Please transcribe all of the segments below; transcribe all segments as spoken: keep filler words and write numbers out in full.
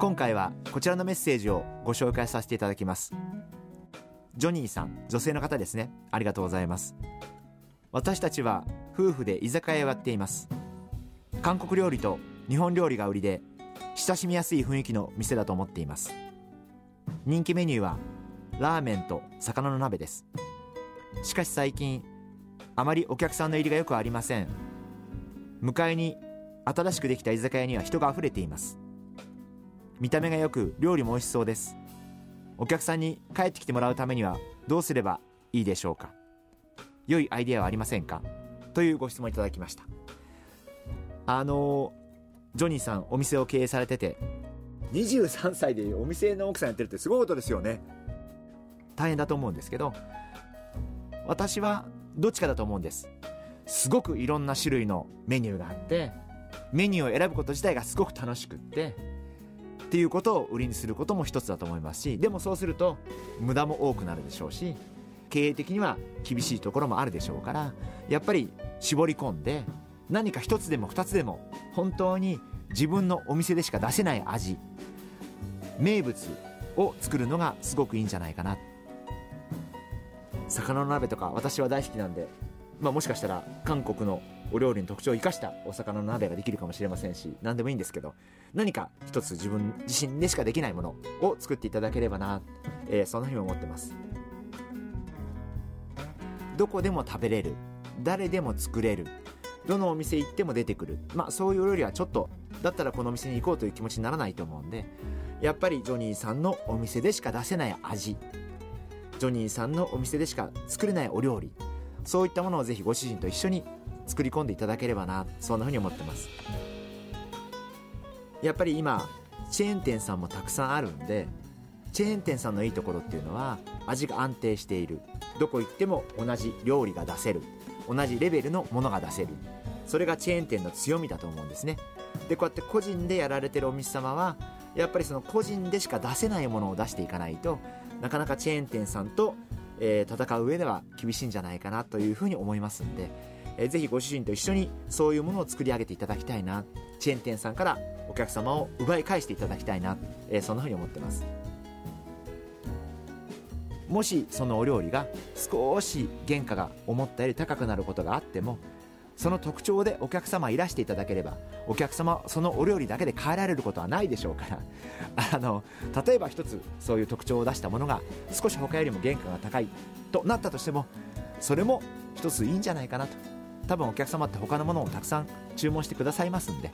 今回はこちらのメッセージをご紹介させていただきます。ジョニーさん、女性の方ですね。ありがとうございます。私たちは夫婦で居酒屋をやっています。韓国料理と日本料理が売りで、親しみやすい雰囲気の店だと思っています。人気メニューはラーメンと魚の鍋です。しかし最近あまりお客さんの入りがよくありません。向かいに新しくできた居酒屋には人があふれています。見た目がよく料理も美味しそうです。お客さんに帰ってきてもらうためにはどうすればいいでしょうか。良いアイデアはありませんか、というご質問いただきました。あのジョニーさん、お店を経営されててにじゅうさんさいでお店の奥さんやってるってすごいことですよね。大変だと思うんですけど、私はどっちかだと思うんです。すごくいろんな種類のメニューがあって、メニューを選ぶこと自体がすごく楽しくってっていうことを売りにすることも一つだと思いますし、でもそうすると無駄も多くなるでしょうし、経営的には厳しいところもあるでしょうから、やっぱり絞り込んで何か一つでも二つでも本当に自分のお店でしか出せない味、名物を作るのがすごくいいんじゃないかな。魚の鍋とか私は大好きなんで、まあ、もしかしたら韓国のお料理の特徴を生かしたお魚の鍋ができるかもしれませんし、何でもいいんですけど、何か一つ自分自身でしかできないものを作っていただければな、えー、そんなふうに思ってます。どこでも食べれる、誰でも作れる、どのお店行っても出てくる、まあ、そういうよりはちょっとだったらこのお店に行こうという気持ちにならないと思うんで、やっぱりジョニーさんのお店でしか出せない味、ジョニーさんのお店でしか作れないお料理、そういったものをぜひご主人と一緒に作り込んでいただければな、そんなふうに思ってます。やっぱり今チェーン店さんもたくさんあるんで、チェーン店さんのいいところっていうのは味が安定している、どこ行っても同じ料理が出せる、同じレベルのものが出せる、それがチェーン店の強みだと思うんですね。で、こうやって個人でやられてるお店様はやっぱりその個人でしか出せないものを出していかないと、なかなかチェーン店さんと、えー、戦う上では厳しいんじゃないかなというふうに思いますんで、えー、ぜひご主人と一緒にそういうものを作り上げていただきたいな、チェーン店さんからお客様を奪い返していただきたいな、えー、そんなふうに思ってます。もしそのお料理が少し原価が思ったより高くなることがあっても、その特徴でお客様いらしていただければ、お客様そのお料理だけで変えられることはないでしょうからあの例えば一つそういう特徴を出したものが少し他よりも原価が高いとなったとしても、それも一ついいんじゃないかなと。多分お客様って他のものをたくさん注文してくださいますんで、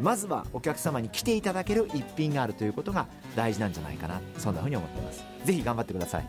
まずはお客様に来ていただける一品があるということが大事なんじゃないかな、そんなふうに思ってます。ぜひ頑張ってください。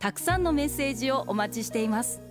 たくさんのメッセージをお待ちしています。